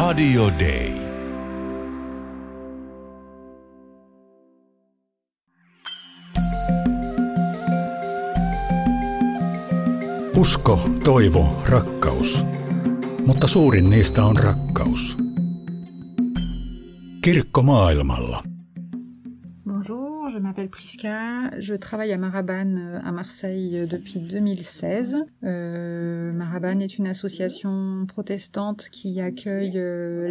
Radio Day. Usko, toivo, rakkaus. Mutta suurin niistä on rakkaus. Kirkko maailmalla. Bonjour, je m'appelle Priska, je travaille à Marhaban à Marseille depuis 2016. Marhaban est une association protestante qui accueille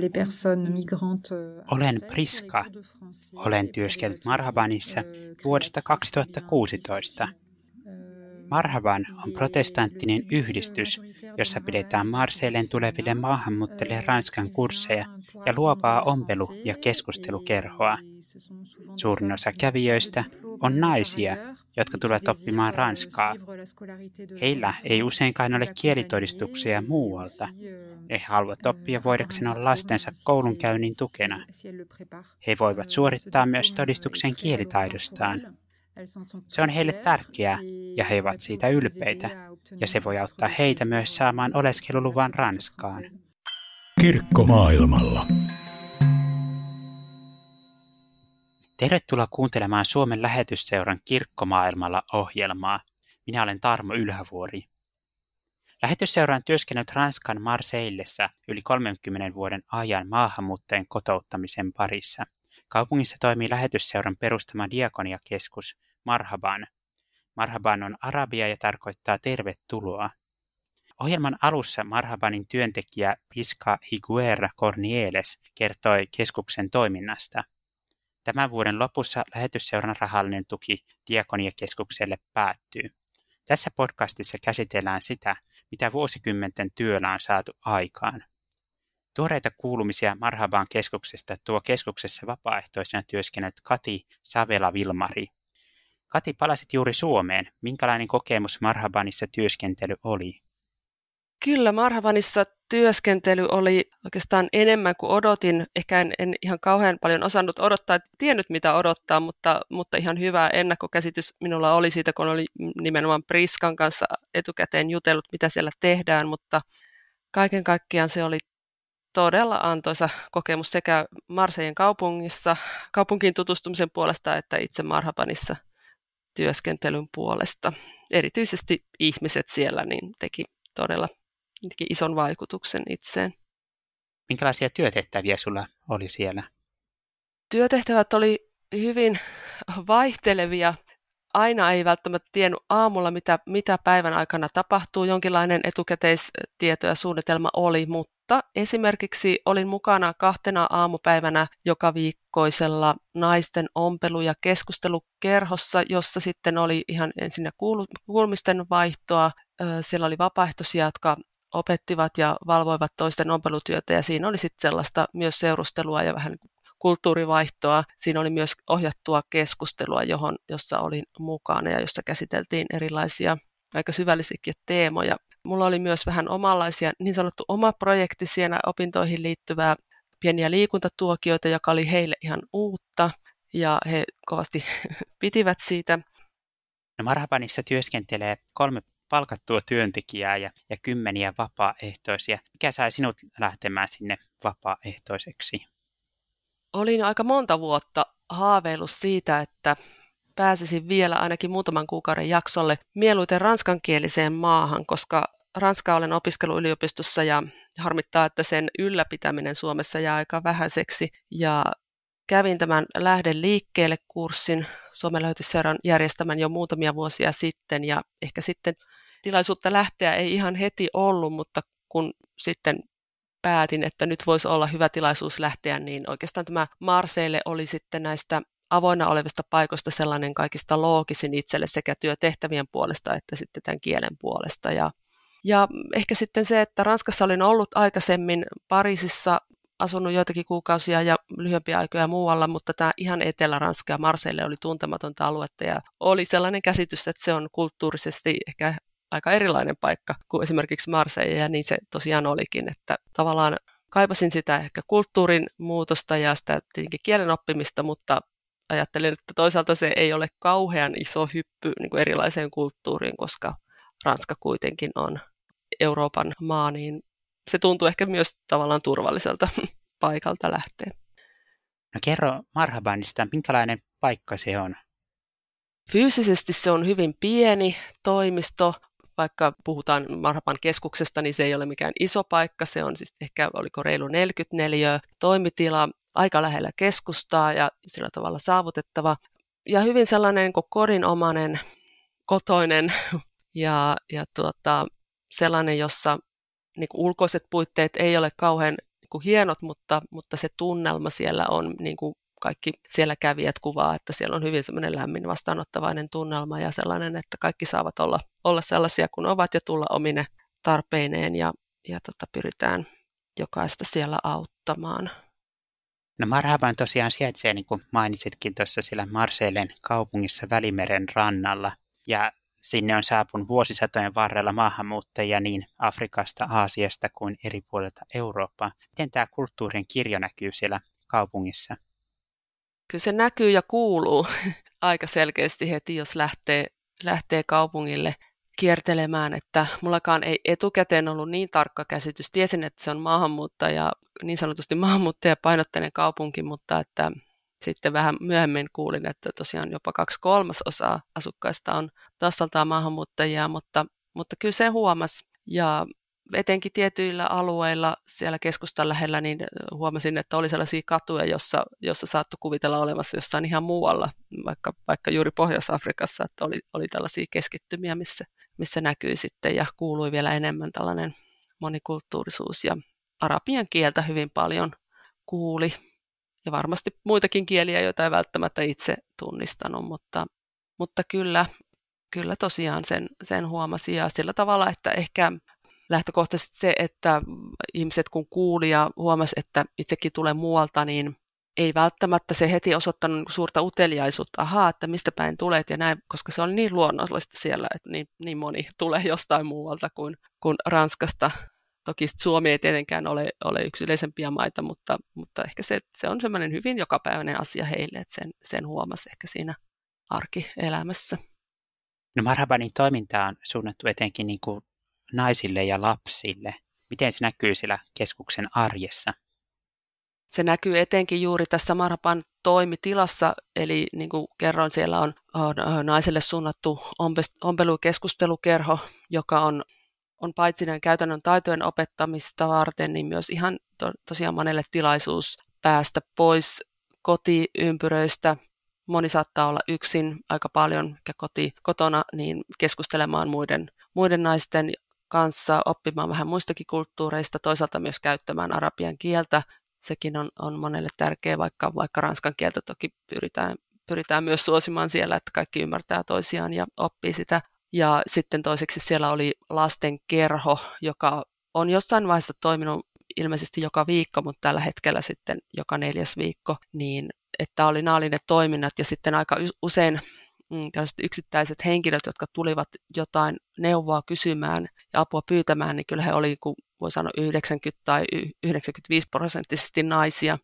les personnes migrantes. Olen Priska. Olen työskennellyt Marhabanissa vuodesta 2016. Marhaban on protestanttinen yhdistys, jossa pidetään Marseillen tuleville maahanmuuttajille ranskan kursseja ja luovaa ompelu- ja keskustelukerhoa. Suurin osa kävijöistä on naisia, jotka tulevat oppimaan ranskaa. Heillä ei useinkaan ole kielitodistuksia muualta. He haluavat oppia voidakseen olla lastensa koulunkäynnin tukena. He voivat suorittaa myös todistuksen kielitaidostaan. Se on heille tärkeää ja he ovat siitä ylpeitä, ja se voi auttaa heitä myös saamaan oleskeluluvan Ranskaan. Kirkko maailmalla. Tervetuloa kuuntelemaan Suomen lähetysseuran Kirkko maailmalla -ohjelmaa. Minä olen Tarmo Ylhävuori. Lähetysseura on työskennellyt Ranskan Marseillessa yli 30 vuoden ajan maahanmuuttajien kotouttamisen parissa. Kaupungissa toimii lähetysseuran perustama diakoniakeskus Marhaban. Marhaban on arabia ja tarkoittaa tervetuloa. Ohjelman alussa Marhabanin työntekijä Priska Higuera Cornieles kertoi keskuksen toiminnasta. Tämän vuoden lopussa lähetysseuran rahallinen tuki diakoniakeskukselle päättyy. Tässä podcastissa käsitellään sitä, mitä vuosikymmenten työllä on saatu aikaan. Tuoreita kuulumisia Marhaban keskuksesta tuo keskuksessa vapaaehtoisena työskennellyt Kati Savela-Vilmari. Kati, palasit juuri Suomeen. Minkälainen kokemus Marhabanissa työskentely oli? Kyllä, Marhabanissa työskentely oli oikeastaan enemmän kuin odotin. Ehkä en ihan kauhean paljon osannut odottaa, en tiennyt mitä odottaa, mutta ihan hyvä ennakkokäsitys minulla oli siitä, kun oli nimenomaan Priskan kanssa etukäteen jutellut, mitä siellä tehdään, mutta kaiken kaikkiaan se oli todella antoisa kokemus sekä Marseillen kaupunkiin tutustumisen puolesta että itse Marhabanissa työskentelyn puolesta. Erityisesti ihmiset siellä niin teki todella ison vaikutuksen itseen. Minkälaisia työtehtäviä sulla oli siellä? Työtehtävät oli hyvin vaihtelevia. Aina ei välttämättä tiennyt aamulla, mitä päivän aikana tapahtuu. Jonkinlainen etukäteistieto ja suunnitelma oli, mutta esimerkiksi olin mukana 2 aamupäivänä joka viikkoisella naisten ompelu- ja keskustelukerhossa, jossa sitten oli ihan ensinnä kuulumisten vaihtoa. Siellä oli vapaaehtoisia, jotka opettivat ja valvoivat toisten ompelutyötä, ja siinä oli sitten sellaista myös seurustelua ja vähän kulttuurivaihtoa. Siinä oli myös ohjattua keskustelua, jossa olin mukana ja jossa käsiteltiin erilaisia aika syvällisiäkin teemoja. Mulla oli myös vähän omanlaisia, niin sanottu oma projekti siellä, opintoihin liittyvää pieniä liikuntatuokioita, joka oli heille ihan uutta ja he kovasti pitivät siitä. No, Marhabanissa työskentelee 3 palkattua työntekijää ja 10 vapaaehtoisia. Mikä sai sinut lähtemään sinne vapaaehtoiseksi? Olin aika monta vuotta haaveillut siitä, että pääsisin vielä ainakin muutaman kuukauden jaksolle mieluiten ranskankieliseen maahan, koska ranskaa olen opiskellut yliopistossa ja harmittaa, että sen ylläpitäminen Suomessa jää aika vähäiseksi. Ja kävin tämän Lähde liikkeelle -kurssin Suomen lähetysseuran järjestämän jo muutamia vuosia sitten, ja ehkä sitten tilaisuutta lähteä ei ihan heti ollut, mutta kun sitten päätin, että nyt voisi olla hyvä tilaisuus lähteä, niin oikeastaan tämä Marseille oli sitten näistä avoinna olevista paikoista sellainen kaikista loogisin itselle sekä työtehtävien puolesta että sitten tämän kielen puolesta. Ja ehkä sitten se, että Ranskassa olin ollut aikaisemmin Pariisissa, asunut joitakin kuukausia ja lyhyempiä aikoja muualla, mutta tämä ihan Etelä-Ranska ja Marseille oli tuntematonta aluetta ja oli sellainen käsitys, että se on kulttuurisesti ehkä aika erilainen paikka kuin esimerkiksi Marseille, ja niin se tosiaan olikin, että tavallaan kaipasin sitä ehkä kulttuurin muutosta ja sitä tietenkin kielen oppimista, mutta ajattelin, että toisaalta se ei ole kauhean iso hyppy niin kuin erilaiseen kulttuuriin, koska Ranska kuitenkin on Euroopan maa, niin se tuntuu ehkä myös tavallaan turvalliselta paikalta lähteä. No kerro Marhabanista, minkälainen paikka se on? Fyysisesti se on hyvin pieni toimisto. Vaikka puhutaan Marhaban keskuksesta, niin se ei ole mikään iso paikka. Se on siis ehkä, oliko reilu 44 toimitila, aika lähellä keskustaa ja sillä tavalla saavutettava. Ja hyvin sellainen niin kuin kodinomainen, kotoinen ja sellainen, jossa niin kuin ulkoiset puitteet ei ole kauhean niin kuin hienot, mutta se tunnelma siellä on, niin kuin kaikki siellä kävijät kuvaa, että siellä on hyvin semmoinen lämmin vastaanottavainen tunnelma ja sellainen, että kaikki saavat olla sellaisia kuin ovat ja tulla omine tarpeineen ja pyritään jokaista siellä auttamaan. No Marhaban tosiaan sijaitsee, niin kuin mainitsitkin tuossa, siellä Marseillen kaupungissa Välimeren rannalla ja sinne on saapunut vuosisatojen varrella maahanmuuttajia niin Afrikasta, Aasiasta kuin eri puolilta Eurooppaa. Miten tämä kulttuurien kirjo näkyy siellä kaupungissa? Kyllä se näkyy ja kuuluu aika selkeästi heti, jos lähtee kaupungille kiertelemään, että mullakaan ei etukäteen ollut niin tarkka käsitys. Tiesin, että se on maahanmuuttaja, niin sanotusti maahanmuuttajapainotteinen kaupunki, mutta että sitten vähän myöhemmin kuulin, että tosiaan jopa 2/3 asukkaista on taustaltaan maahanmuuttajia, mutta kyllä se huomasi. Ja etenkin tietyillä alueilla siellä keskustan lähellä niin huomasin, että oli sellaisia katuja, jossa saattoi kuvitella olemassa jossain ihan muualla, vaikka juuri Pohjois-Afrikassa, että oli tällaisia keskittymiä, missä näkyi sitten ja kuului vielä enemmän tällainen monikulttuurisuus ja arabian kieltä hyvin paljon kuuli ja varmasti muitakin kieliä, joita ei välttämättä itse tunnistanut, mutta kyllä tosiaan sen huomasi ja sillä tavalla, että ehkä lähtökohtaisesti se, että ihmiset kun kuuli ja huomasi, että itsekin tulee muualta, niin ei välttämättä se heti osoittanut suurta uteliaisuutta, että mistä päin tulet ja näin, koska se on niin luonnollista siellä, että niin moni tulee jostain muualta kuin Ranskasta. Toki Suomi ei tietenkään ole yksi yleisempiä maita, mutta ehkä se on sellainen hyvin jokapäiväinen asia heille, että sen huomasi ehkä siinä arkielämässä. No Marhabanin toiminta on suunnattu etenkin niin kuin naisille ja lapsille. Miten se näkyy siellä keskuksen arjessa? Se näkyy etenkin juuri tässä Marhaban toimitilassa, eli niin kuin kerroin, siellä on naiselle suunnattu ompelukeskustelukerho, joka on paitsi käytännön taitojen opettamista varten, niin myös ihan tosiaan monelle tilaisuus päästä pois kotiympyröistä. Moni saattaa olla yksin aika paljon ja kotona, niin keskustelemaan muiden naisten kanssa, oppimaan vähän muistakin kulttuureista, toisaalta myös käyttämään arabian kieltä. Sekin on monelle tärkeä, vaikka ranskan kieltä toki pyritään myös suosimaan siellä, että kaikki ymmärtää toisiaan ja oppii sitä. Ja sitten toiseksi siellä oli lastenkerho, joka on jossain vaiheessa toiminut ilmeisesti joka viikko, mutta tällä hetkellä sitten joka 4. viikko, niin että oli ne toiminnat ja sitten aika usein tällaiset yksittäiset henkilöt, jotka tulivat jotain neuvoa kysymään ja apua pyytämään, niin kyllä he oli, voi sanoa, 90 tai 95% naisia.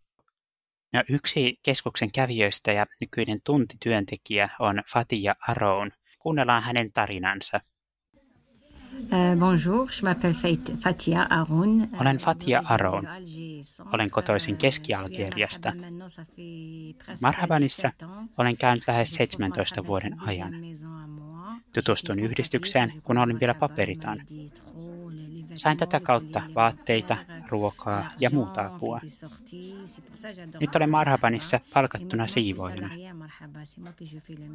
No, yksi keskuksen kävijöistä ja nykyinen tuntityöntekijä on Fatiha Aroun. Kuunnellaan hänen tarinansa. Bonjour, je m'appelle Fatiha Aroun. Olen Fatiha Aroun. Olen kotoisin Keski-Algeriasta. Marhabanissa olen käynyt lähes 17 vuoden ajan. Tutustuin yhdistykseen, kun olin vielä paperiton. Sain tätä kautta vaatteita, ruokaa ja muuta apua. Nyt olen Marhabanissa palkattuna siivoojana.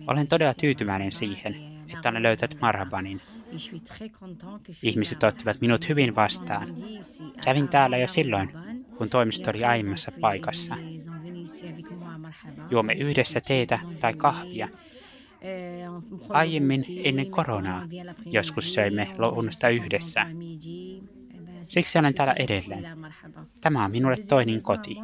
Olen todella tyytyväinen siihen, että olen löytänyt Marhabanin. Ihmiset ottivat minut hyvin vastaan. Kävin täällä jo silloin, kun toimisto oli aiemmassa paikassa. Juomme yhdessä teetä tai kahvia. Aiemmin ennen koronaa joskus söimme lounasta yhdessä. Siksi olen täällä edelleen. Tämä on minulle toinen koti.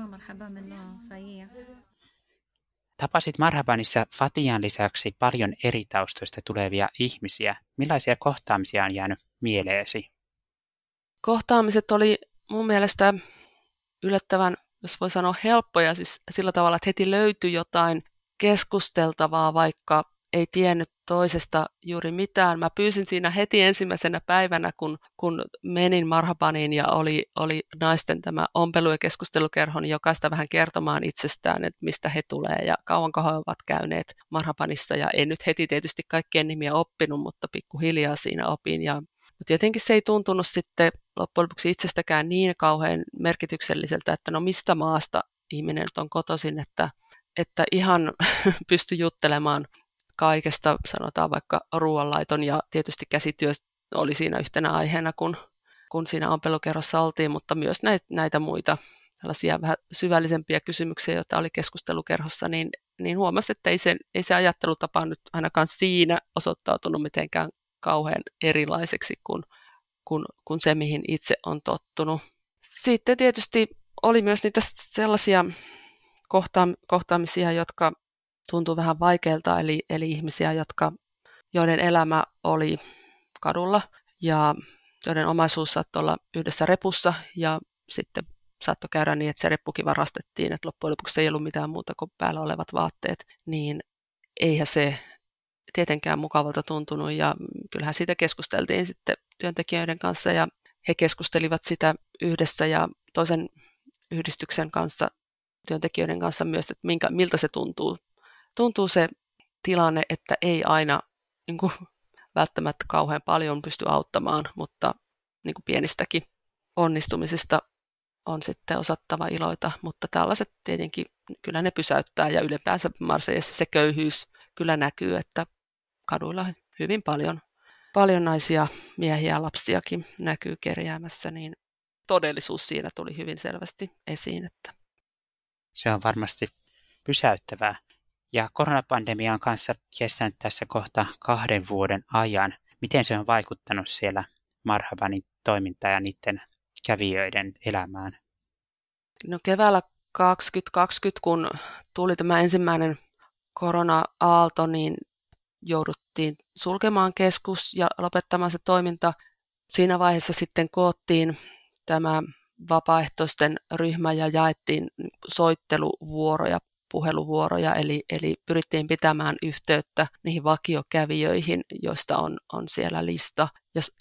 Tapasit Marhabanissa Fatihan lisäksi paljon eri taustoista tulevia ihmisiä. Millaisia kohtaamisia on jäänyt mieleesi? Kohtaamiset oli mun mielestä yllättävän, jos voi sanoa, helppoja, siis sillä tavalla, että heti löytyi jotain keskusteltavaa, vaikka ei tiennyt toisesta juuri mitään. Mä pyysin siinä heti ensimmäisenä päivänä, kun menin Marhabaniin ja oli naisten tämä ompelu- ja keskustelukerho, niin jokaista vähän kertomaan itsestään, että mistä he tulee ja kauanko he ovat käyneet Marhabanissa. Ja en nyt heti tietysti kaikkien nimiä oppinut, mutta pikkuhiljaa siinä opin. Mutta jotenkin se ei tuntunut sitten loppujen lopuksi itsestäkään niin kauhean merkitykselliseltä, että no mistä maasta ihminen on kotoisin, että ihan pysty juttelemaan kaikesta, sanotaan vaikka ruoanlaiton ja tietysti käsityö oli siinä yhtenä aiheena, kun siinä ompelukerrossa oltiin, mutta myös näitä muita tällaisia vähän syvällisempiä kysymyksiä, joita oli keskustelukerhossa, niin huomasi, että ei se ajattelutapa nyt ainakaan siinä osoittautunut mitenkään kauhean erilaiseksi kuin se, mihin itse on tottunut. Sitten tietysti oli myös niitä sellaisia kohtaamisia, jotka tuntui vähän vaikeilta, eli ihmisiä, joiden elämä oli kadulla ja joiden omaisuus saattoi olla yhdessä repussa ja sitten saattoi käydä niin, että se reppukin varastettiin, että loppujen lopuksi ei ollut mitään muuta kuin päällä olevat vaatteet, niin eihän se tietenkään mukavalta tuntunut ja kyllähän siitä keskusteltiin sitten työntekijöiden kanssa ja he keskustelivat sitä yhdessä ja toisen yhdistyksen kanssa, työntekijöiden kanssa myös, että miltä se tuntuu. Tuntuu se tilanne, että ei aina niin kuin, välttämättä kauhean paljon pysty auttamaan, mutta niin kuin pienistäkin onnistumisista on sitten osattava iloita, mutta tällaiset tietenkin kyllä ne pysäyttää ja ylipäänsä Marseillessa se köyhyys kyllä näkyy, että kaduilla hyvin paljon naisia, miehiä ja lapsiakin näkyy kerjäämässä, niin todellisuus siinä tuli hyvin selvästi esiin. Se on varmasti pysäyttävää. Ja koronapandemia on kanssa kestänyt tässä kohta 2 vuoden ajan. Miten se on vaikuttanut siellä Marhabanin toimintaan ja niiden kävijöiden elämään? No keväällä 2020, kun tuli tämä ensimmäinen korona-aalto, niin jouduttiin sulkemaan keskus ja lopettamaan se toiminta. Siinä vaiheessa sitten koottiin tämä vapaaehtoisten ryhmä ja jaettiin soitteluvuoroja, puheluvuoroja, eli pyrittiin pitämään yhteyttä niihin vakiokävijöihin, joista on siellä lista,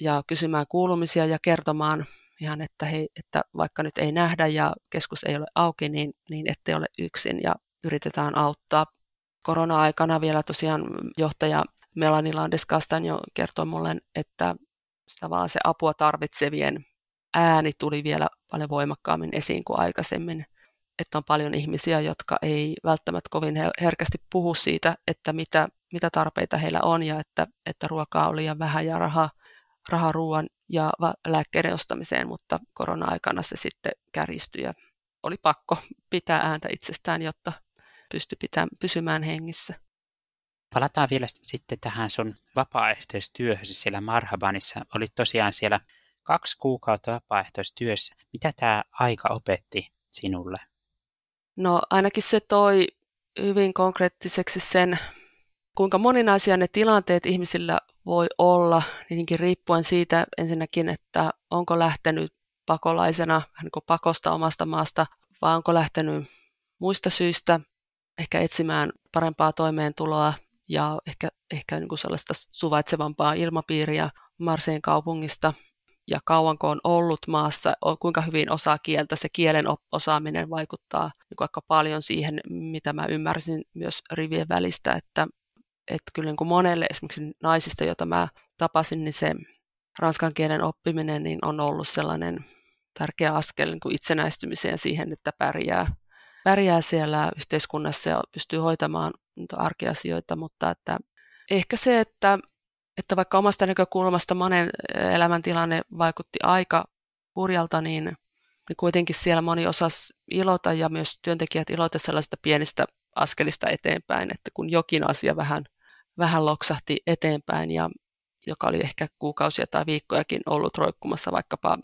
ja kysymään kuulumisia ja kertomaan ihan, että vaikka nyt ei nähdä ja keskus ei ole auki, niin ettei ole yksin ja yritetään auttaa. Korona-aikana vielä tosiaan johtaja Melanie Landeskastanjo kertoi mulle, että tavallaan se apua tarvitsevien ääni tuli vielä paljon voimakkaammin esiin kuin aikaisemmin, että on paljon ihmisiä, jotka ei välttämättä kovin herkästi puhu siitä, että mitä tarpeita heillä on ja että ruokaa oli liian vähän ja raha ruoan ja lääkkeiden ostamiseen, mutta korona-aikana se sitten kärjistyi ja oli pakko pitää ääntä itsestään, jotta pystyi pysymään hengissä. Palataan vielä sitten tähän sun vapaaehtoistyöhösi siellä Marhabanissa. Olit tosiaan siellä 2 kuukautta vapaaehtoistyössä. Mitä tämä aika opetti sinulle? No ainakin se toi hyvin konkreettiseksi sen, kuinka moninaisia ne tilanteet ihmisillä voi olla, tietenkin riippuen siitä ensinnäkin, että onko lähtenyt pakolaisena, niin kuin pakosta omasta maasta, vai onko lähtenyt muista syistä, ehkä etsimään parempaa toimeentuloa ja ehkä niin kuin sellaista suvaitsevampaa ilmapiiriä Marseillen kaupungista. Ja kauanko on ollut maassa, kuinka hyvin osaa kieltä, se kielen osaaminen vaikuttaa niin aika paljon siihen, mitä mä ymmärsin myös rivien välistä, että kyllä niin kuin monelle esimerkiksi naisista, joita mä tapasin, niin se ranskan kielen oppiminen niin on ollut sellainen tärkeä askel niin kuin itsenäistymiseen siihen, että pärjää siellä yhteiskunnassa ja pystyy hoitamaan arkiasioita, mutta että ehkä se, että vaikka omasta näkökulmasta monen elämäntilanne vaikutti aika hurjalta, niin kuitenkin siellä moni osasi ilota ja myös työntekijät iloita sellaisista pienistä askelista eteenpäin, että kun jokin asia vähän loksahti eteenpäin ja joka oli ehkä kuukausia tai viikkojakin ollut roikkumassa vaikkapa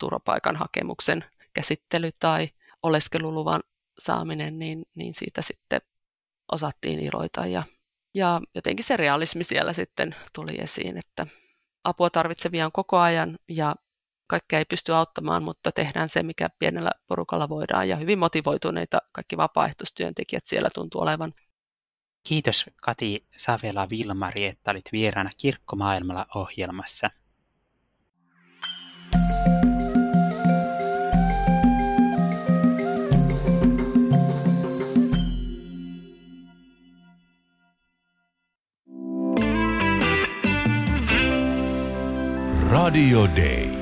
turvapaikan hakemuksen käsittely tai oleskeluluvan saaminen, niin siitä sitten osattiin iloita ja jotenkin se realismi siellä sitten tuli esiin, että apua tarvitsevia on koko ajan ja kaikkea ei pysty auttamaan, mutta tehdään se, mikä pienellä porukalla voidaan. Ja hyvin motivoituneita kaikki vapaaehtoistyöntekijät siellä tuntuu olevan. Kiitos Kati Savela-Vilmari, että olit vieraana Kirkkomaailmalla ohjelmassa. Radio Day.